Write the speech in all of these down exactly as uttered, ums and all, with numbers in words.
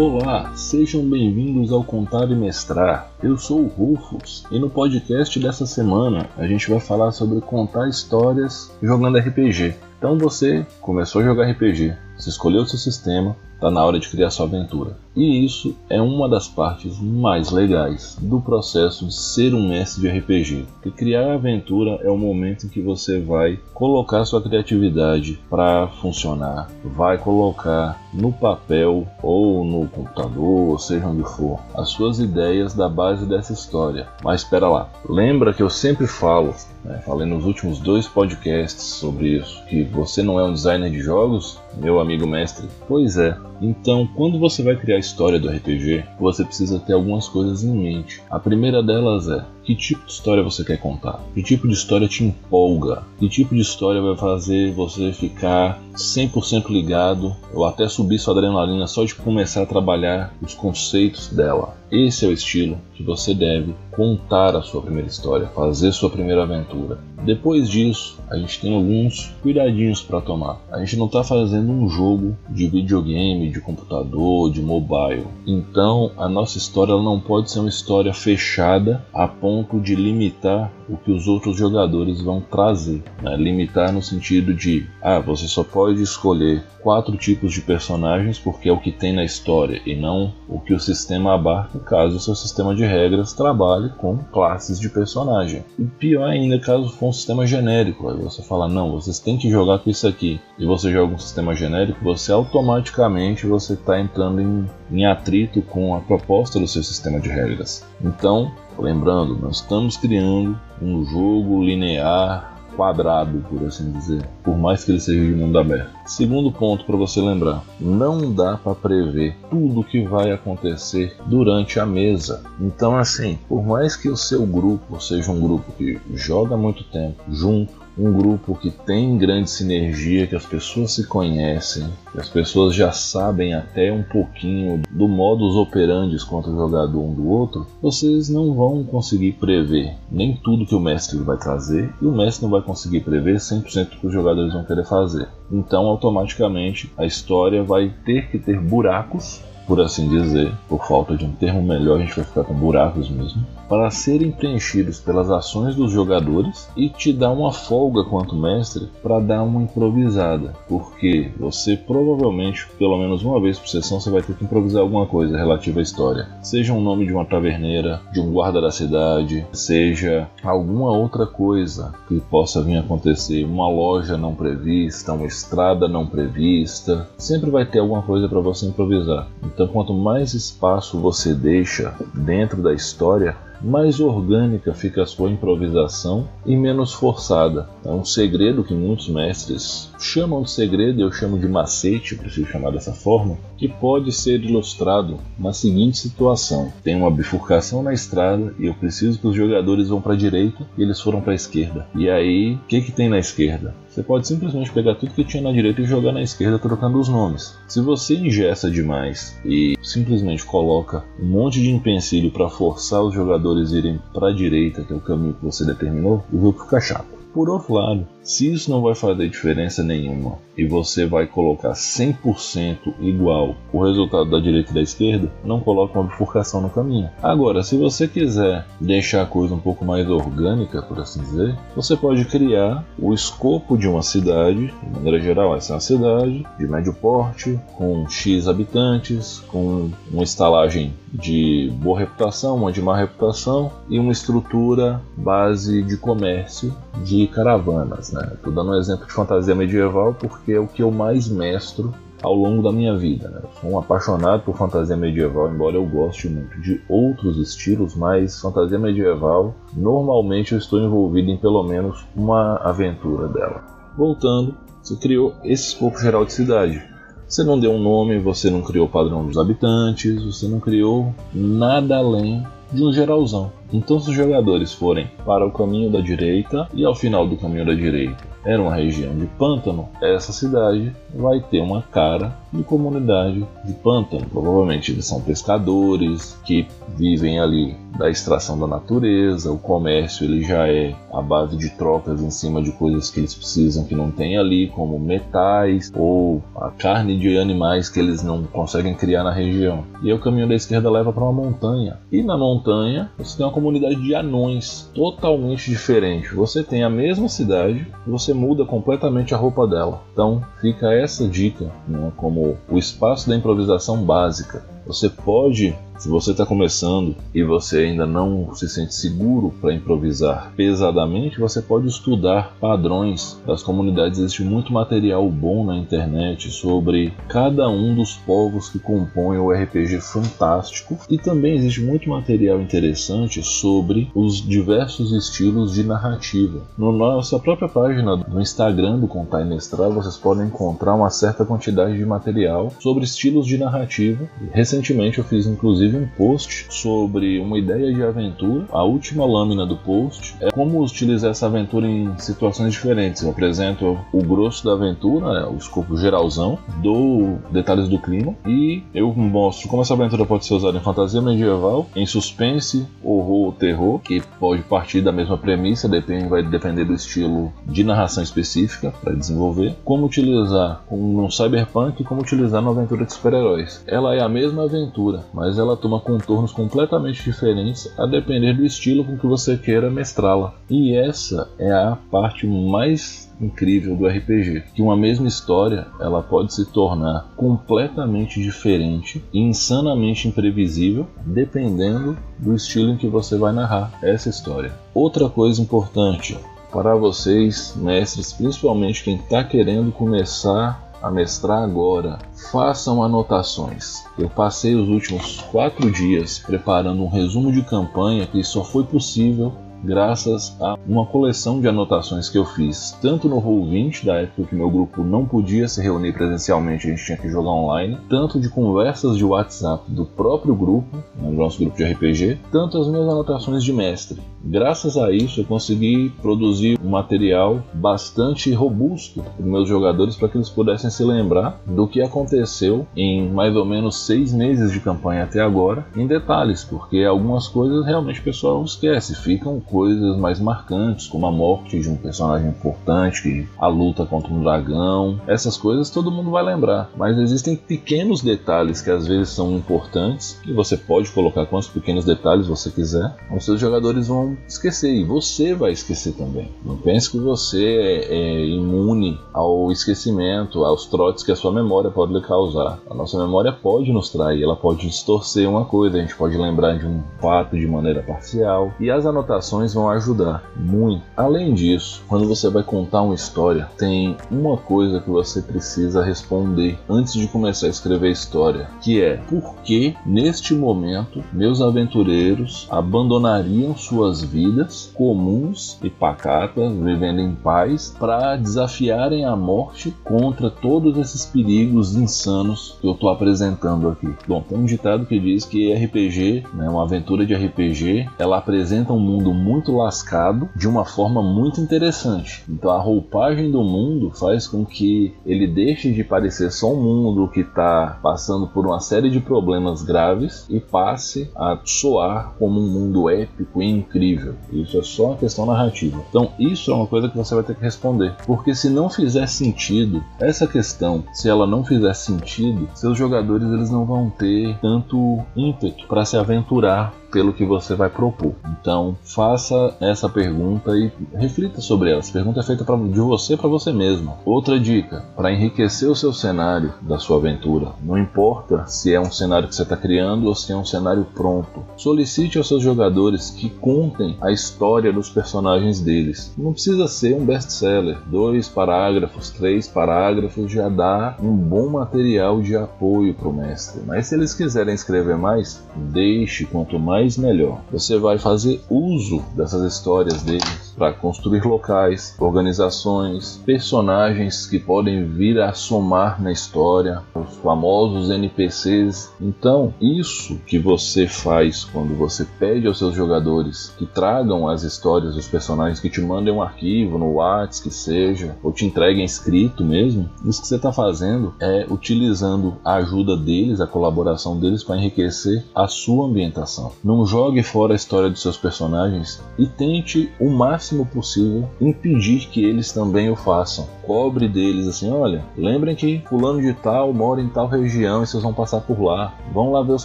Olá, sejam bem-vindos ao Contar e Mestrar. Eu sou o Rufus e no podcast dessa semana a gente vai falar sobre contar histórias jogando R P G. Então você começou a jogar R P G, se escolheu o seu sistema, tá na hora de criar sua aventura. E isso é uma das partes mais legais do processo de ser um mestre de R P G. Porque criar a aventura é o momento em que você vai colocar sua criatividade para funcionar, vai colocar no papel ou no computador, ou seja onde for, as suas ideias da base dessa história. Mas espera lá, lembra que eu sempre falo, né, falei nos últimos dois podcasts sobre isso, que você não é um designer de jogos, meu amigo mestre? Pois é. Então, quando você vai criar a história do R P G, você precisa ter algumas coisas em mente. A primeira delas é: que tipo de história você quer contar? Que tipo de história te empolga? Que tipo de história vai fazer você ficar cem por cento ligado ou até subir sua adrenalina só de começar a trabalhar os conceitos dela? Esse é o estilo que você deve contar a sua primeira história, fazer sua primeira aventura. Depois disso, a gente tem alguns cuidadinhos para tomar. A gente não está fazendo um jogo de videogame, de computador, de mobile. Então, a nossa história ela não pode ser uma história fechada a ponto de limitar o que os outros jogadores vão trazer, né? Limitar no sentido de, ah, você só pode escolher quatro tipos de personagens porque é o que tem na história e não o que o sistema abarca, caso o seu sistema de regras trabalhe com classes de personagem. E pior ainda, caso for um sistema genérico, aí você fala, não, vocês têm que jogar com isso aqui, e você joga um sistema genérico, você automaticamente você está entrando em, em atrito com a proposta do seu sistema de regras. Então, lembrando, nós estamos criando um jogo linear, quadrado, por assim dizer, por mais que ele seja de mundo aberto. Segundo ponto para você lembrar: não dá para prever tudo o que vai acontecer durante a mesa. Então, assim, por mais que o seu grupo seja um grupo que joga há muito tempo junto, um grupo que tem grande sinergia, que as pessoas se conhecem, que as pessoas já sabem até um pouquinho do modus operandi contra o jogador um do outro, vocês não vão conseguir prever nem tudo que o mestre vai trazer, e o mestre não vai conseguir prever cem por cento do que os jogadores vão querer fazer. Então, automaticamente, a história vai ter que ter buracos, por assim dizer, por falta de um termo melhor, a gente vai ficar com buracos mesmo, para serem preenchidos pelas ações dos jogadores, e te dar uma folga quanto mestre para dar uma improvisada, porque você provavelmente, pelo menos uma vez por sessão, você vai ter que improvisar alguma coisa relativa à história, seja um nome de uma taverneira, de um guarda da cidade, seja alguma outra coisa que possa vir a acontecer, uma loja não prevista, uma estrada não prevista, sempre vai ter alguma coisa para você improvisar. Então, quanto mais espaço você deixa dentro da história, mais orgânica fica a sua improvisação e menos forçada. É um segredo que muitos mestres chamam de segredo, eu chamo de macete, preciso chamar dessa forma, que pode ser ilustrado na seguinte situação: tem uma bifurcação na estrada e eu preciso que os jogadores vão para a direita e eles foram para a esquerda. E aí, o que que tem na esquerda? Você pode simplesmente pegar tudo que tinha na direita e jogar na esquerda, trocando os nomes. Se você engessa demais e simplesmente coloca um monte de empecilho para forçar os jogadores irem para a direita, que é o caminho que você determinou, o jogo fica chato. Por outro lado, se isso não vai fazer diferença nenhuma e você vai colocar cem por cento igual o resultado da direita e da esquerda, não coloque uma bifurcação no caminho. Agora, se você quiser deixar a coisa um pouco mais orgânica, por assim dizer, você pode criar o escopo de uma cidade, de maneira geral, essa é uma cidade de médio porte, com X habitantes, com uma estalagem de boa reputação, uma de má reputação, e uma estrutura base de comércio de caravanas, né? Estou dando um exemplo de fantasia medieval porque é o que eu mais mestro ao longo da minha vida, né? Eu sou um apaixonado por fantasia medieval, embora eu goste muito de outros estilos, mas fantasia medieval, normalmente eu estou envolvido em pelo menos uma aventura dela. Voltando, você criou esse escopo geral de cidade. Você não deu um nome, você não criou o padrão dos habitantes, você não criou nada além no geralzão. Então, se os jogadores forem para o caminho da direita, e ao final do caminho da direita era uma região de pântano, essa cidade vai ter uma cara de comunidade de pântano. Provavelmente eles são pescadores que vivem ali da extração da natureza. O comércio ele já é a base de trocas em cima de coisas que eles precisam que não tem ali, como metais ou a carne de animais que eles não conseguem criar na região. E aí, o caminho da esquerda leva para uma montanha, e na montanha você tem uma comunidade de anões totalmente diferente. Você tem a mesma cidade, você muda completamente a roupa dela. Então fica essa dica, né, como o espaço da improvisação básica. Você pode, se você está começando e você ainda não se sente seguro para improvisar pesadamente, você pode estudar padrões das comunidades. Existe muito material bom na internet sobre cada um dos povos que compõem o R P G fantástico, e também existe muito material interessante sobre os diversos estilos de narrativa. Na nossa própria página do Instagram do Contar e Mestrar, vocês podem encontrar uma certa quantidade de material sobre estilos de narrativa. Recentemente eu fiz inclusive um post sobre uma ideia de aventura. A última lâmina do post é como utilizar essa aventura em situações diferentes. Eu apresento o grosso da aventura, o escopo geralzão, dou detalhes do clima e eu mostro como essa aventura pode ser usada em fantasia medieval, em suspense, horror ou terror, que pode partir da mesma premissa, depende, vai depender do estilo de narração específica para desenvolver, como utilizar num cyberpunk e como utilizar numa aventura de super-heróis. Ela é a mesma aventura, mas ela toma contornos completamente diferentes a depender do estilo com que você queira mestrá-la. E essa é a parte mais incrível do R P G, que uma mesma história ela pode se tornar completamente diferente e insanamente imprevisível dependendo do estilo em que você vai narrar essa história. Outra coisa importante para vocês, mestres, principalmente quem está querendo começar a mestrar agora, façam anotações. Eu passei os últimos quatro dias preparando um resumo de campanha que só foi possível graças a uma coleção de anotações que eu fiz, tanto no Roll vinte, da época que meu grupo não podia se reunir presencialmente, a gente tinha que jogar online, tanto de conversas de WhatsApp do próprio grupo, no nosso grupo de R P G, tanto as minhas anotações de mestre. Graças a isso eu consegui produzir um material bastante robusto para os meus jogadores, para que eles pudessem se lembrar do que aconteceu em mais ou menos seis meses de campanha até agora, em detalhes, porque algumas coisas realmente o pessoal esquece, ficam coisas mais marcantes, como a morte de um personagem importante, a luta contra um dragão. Essas coisas todo mundo vai lembrar, mas existem pequenos detalhes que às vezes são importantes, que você pode colocar quantos pequenos detalhes você quiser. Os seus jogadores vão esquecer e você vai esquecer também. Não pense que você é imune ao esquecimento, aos trotes que a sua memória pode lhe causar. A nossa memória pode nos trair, ela pode distorcer uma coisa, a gente pode lembrar de um fato de maneira parcial, e as anotações vão ajudar muito. Além disso, quando você vai contar uma história, tem uma coisa que você precisa responder antes de começar a escrever a história, que é: por que neste momento meus aventureiros abandonariam suas vidas comuns e pacatas, vivendo em paz, para desafiarem a morte contra todos esses perigos insanos que eu estou apresentando aqui? Bom, tem um ditado que diz que R P G, né, uma aventura de R P G, ela apresenta um mundo muito muito lascado de uma forma muito interessante. Então a roupagem do mundo faz com que ele deixe de parecer só um mundo que está passando por uma série de problemas graves e passe a soar como um mundo épico e incrível. Isso é só uma questão narrativa. Então isso é uma coisa que você vai ter que responder, porque se não fizer sentido essa questão, se ela não fizer sentido, seus jogadores eles não vão ter tanto ímpeto para se aventurar pelo que você vai propor. Então faça essa pergunta e reflita sobre ela. Essa pergunta é feita pra, de você para você mesmo. Outra dica, para enriquecer o seu cenário da sua aventura, não importa se é um cenário que você está criando ou se é um cenário pronto, solicite aos seus jogadores que contem a história dos personagens deles. Não precisa ser um best-seller. Dois parágrafos, três parágrafos já dá um bom material de apoio para o mestre. Mas se eles quiserem escrever mais, deixe, quanto mais melhor. Você vai fazer uso dessas histórias deles para construir locais, organizações, personagens que podem vir a somar na história, os famosos N P Cs. Então, isso que você faz quando você pede aos seus jogadores que tragam as histórias dos personagens, que te mandem um arquivo no WhatsApp, que seja, ou te entreguem escrito mesmo, isso que você está fazendo é utilizando a ajuda deles, a colaboração deles para enriquecer a sua ambientação. Não jogue fora a história dos seus personagens e tente o máximo possível impedir que eles também o façam. Cobre deles assim: olha, lembrem que fulano de tal mora em tal região e vocês vão passar por lá, vão lá ver os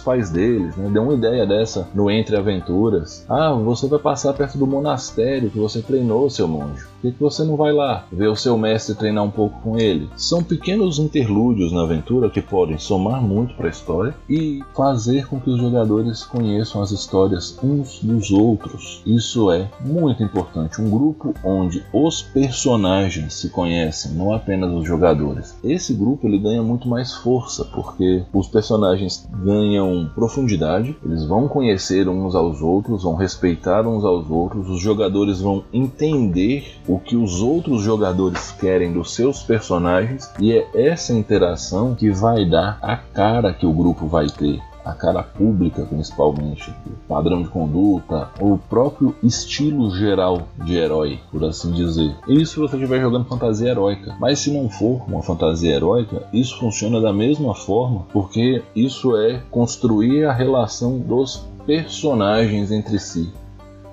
pais deles, né? Dê uma ideia dessa no Entre Aventuras. Ah, você vai passar perto do monastério que você treinou, seu monge. Por que você não vai lá ver o seu mestre treinar um pouco com ele? São pequenos interlúdios na aventura que podem somar muito para a história e fazer com que os jogadores conheçam as histórias uns dos outros. Isso é muito importante. Um grupo onde os personagens se conhecem, não apenas os jogadores. Esse grupo ele ganha muito mais força porque os personagens ganham profundidade, eles vão conhecer uns aos outros, vão respeitar uns aos outros, os jogadores vão entender o que os outros jogadores querem dos seus personagens, e é essa interação que vai dar a cara que o grupo vai ter, a cara pública principalmente, o padrão de conduta, o próprio estilo geral de herói, por assim dizer. Isso se você estiver jogando fantasia heróica, mas se não for uma fantasia heróica, isso funciona da mesma forma, porque isso é construir a relação dos personagens entre si,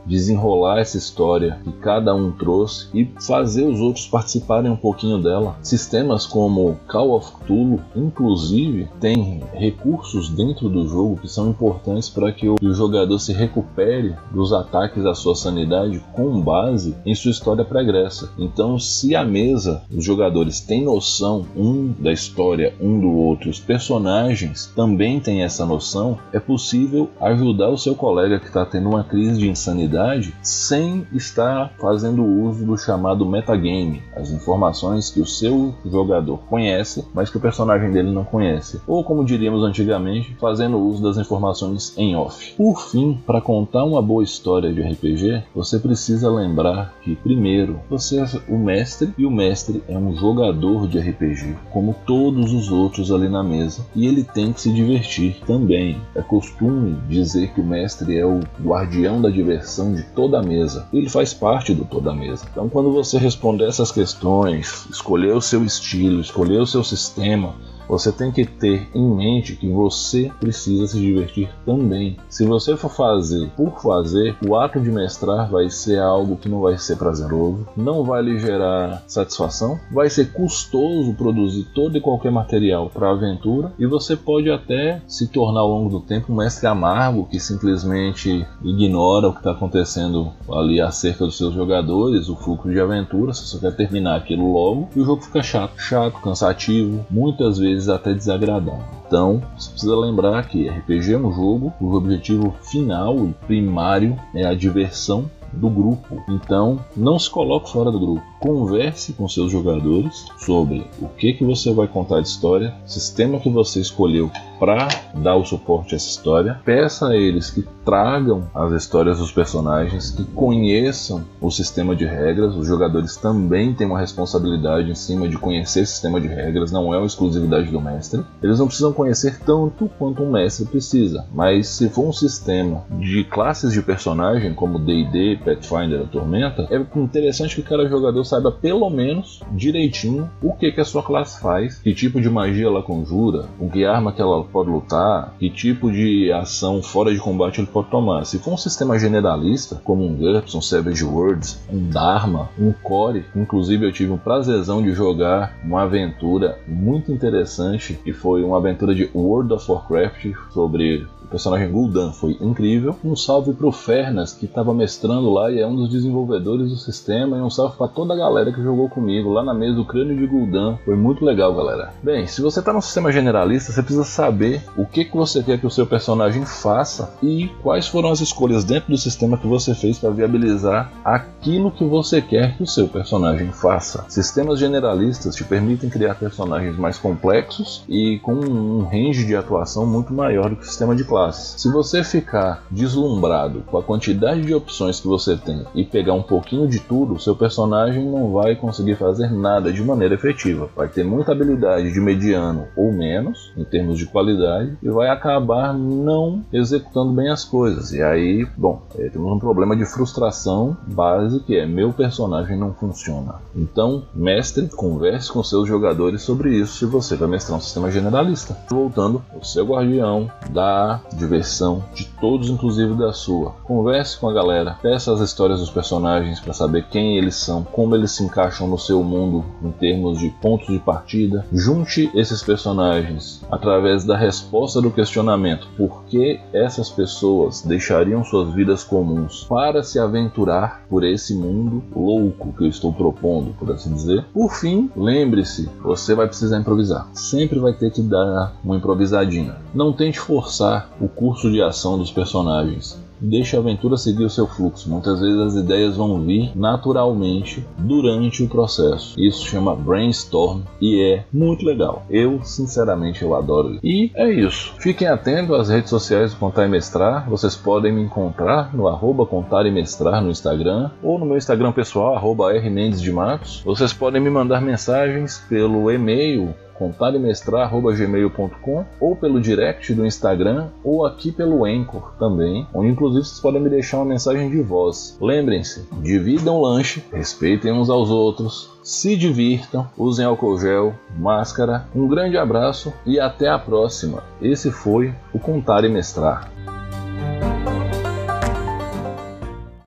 desenrolar essa história que cada um trouxe e fazer os outros participarem um pouquinho dela. Sistemas como Call of Cthulhu, inclusive, tem recursos dentro do jogo que são importantes para que o jogador se recupere dos ataques à sua sanidade com base em sua história pregressa. Então, se a mesa, os jogadores têm noção um da história um do outro, os personagens também têm essa noção, é possível ajudar o seu colega que está tendo uma crise de insanidade sem estar fazendo uso do chamado metagame, as informações que o seu jogador conhece, mas que o personagem dele não conhece, ou como diríamos antigamente, fazendo uso das informações em off. Por fim, para contar uma boa história de R P G, você precisa lembrar que, primeiro, você é o mestre, e o mestre é um jogador de R P G, como todos os outros ali na mesa, e ele tem que se divertir também. É costume dizer que o mestre é o guardião da diversão de toda a mesa, ele faz parte do toda a mesa. Então, quando você responder essas questões, escolher o seu estilo, escolher o seu sistema, você tem que ter em mente que você precisa se divertir também. Se você for fazer por fazer, o ato de mestrar vai ser algo que não vai ser prazeroso, não vai lhe gerar satisfação, vai ser custoso produzir todo e qualquer material para a aventura, e você pode até se tornar ao longo do tempo um mestre amargo que simplesmente ignora o que está acontecendo ali acerca dos seus jogadores, o fluxo de aventura, você só quer terminar aquilo logo, e o jogo fica chato, chato, cansativo, muitas vezes até desagradável. Então, você precisa lembrar que R P G é um jogo cujo objetivo final e primário é a diversão do grupo. Então, não se coloque fora do grupo. Converse com seus jogadores sobre o que, que você vai contar de história, sistema que você escolheu para dar o suporte a essa história. Peça a eles que tragam as histórias dos personagens, que conheçam o sistema de regras. Os jogadores também têm uma responsabilidade em cima de conhecer o sistema de regras, não é uma exclusividade do mestre. Eles não precisam conhecer tanto quanto um mestre precisa, mas se for um sistema de classes de personagem, como D e D, Pathfinder ou Tormenta, é interessante que cada jogador saiba pelo menos direitinho o que, que a sua classe faz, que tipo de magia ela conjura, com que arma que ela pode lutar, que tipo de ação fora de combate ele pode tomar. Se for um sistema generalista, como um GURPS, um Savage Worlds, um Dharma, um Core, inclusive eu tive um prazerzão de jogar uma aventura muito interessante, que foi uma aventura de World of Warcraft sobre o personagem Gul'dan, foi incrível. Um salve pro Fernas, que estava mestrando lá e é um dos desenvolvedores do sistema, e um salve para toda a galera que jogou comigo lá na mesa do Crânio de Gul'dan, foi muito legal, galera. Bem, se você está no sistema generalista, você precisa saber o que, que você quer que o seu personagem faça e quais foram as escolhas dentro do sistema que você fez para viabilizar aquilo que você quer que o seu personagem faça. Sistemas generalistas te permitem criar personagens mais complexos e com um range de atuação muito maior do que o sistema de classe. faz. Se você ficar deslumbrado com a quantidade de opções que você tem e pegar um pouquinho de tudo, seu personagem não vai conseguir fazer nada de maneira efetiva. Vai ter muita habilidade de mediano ou menos, em termos de qualidade, e vai acabar não executando bem as coisas. E aí, bom, é, temos um problema de frustração base, que é: meu personagem não funciona. Então, mestre, converse com seus jogadores sobre isso se você vai mestrar um sistema generalista. Voltando, o seu guardião da diversão de todos, inclusive da sua. Converse com a galera, peça as histórias dos personagens para saber quem eles são, como eles se encaixam no seu mundo em termos de pontos de partida. Junte esses personagens através da resposta do questionamento: por que essas pessoas deixariam suas vidas comuns para se aventurar por esse mundo louco que eu estou propondo, por assim dizer. Por fim, lembre-se, você vai precisar improvisar. Sempre vai ter que dar uma improvisadinha. Não tente forçar o curso de ação dos personagens. Deixe a aventura seguir o seu fluxo. Muitas vezes as ideias vão vir naturalmente durante o processo. Isso chama brainstorm e é muito legal. Eu, sinceramente, eu adoro. E é isso. Fiquem atentos às redes sociais do Contar e Mestrar. Vocês podem me encontrar no arroba Contar e Mestrar no Instagram, ou no meu Instagram pessoal, arroba R.Mendes de Matos. Vocês podem me mandar mensagens pelo e-mail contar e mestrar arroba gmail ponto com, ou pelo direct do Instagram, ou aqui pelo Anchor também, onde inclusive vocês podem me deixar uma mensagem de voz. Lembrem-se, dividam o lanche, respeitem uns aos outros, se divirtam, usem álcool gel, máscara. Um grande abraço e até a próxima. Esse foi o Contar e Mestrar.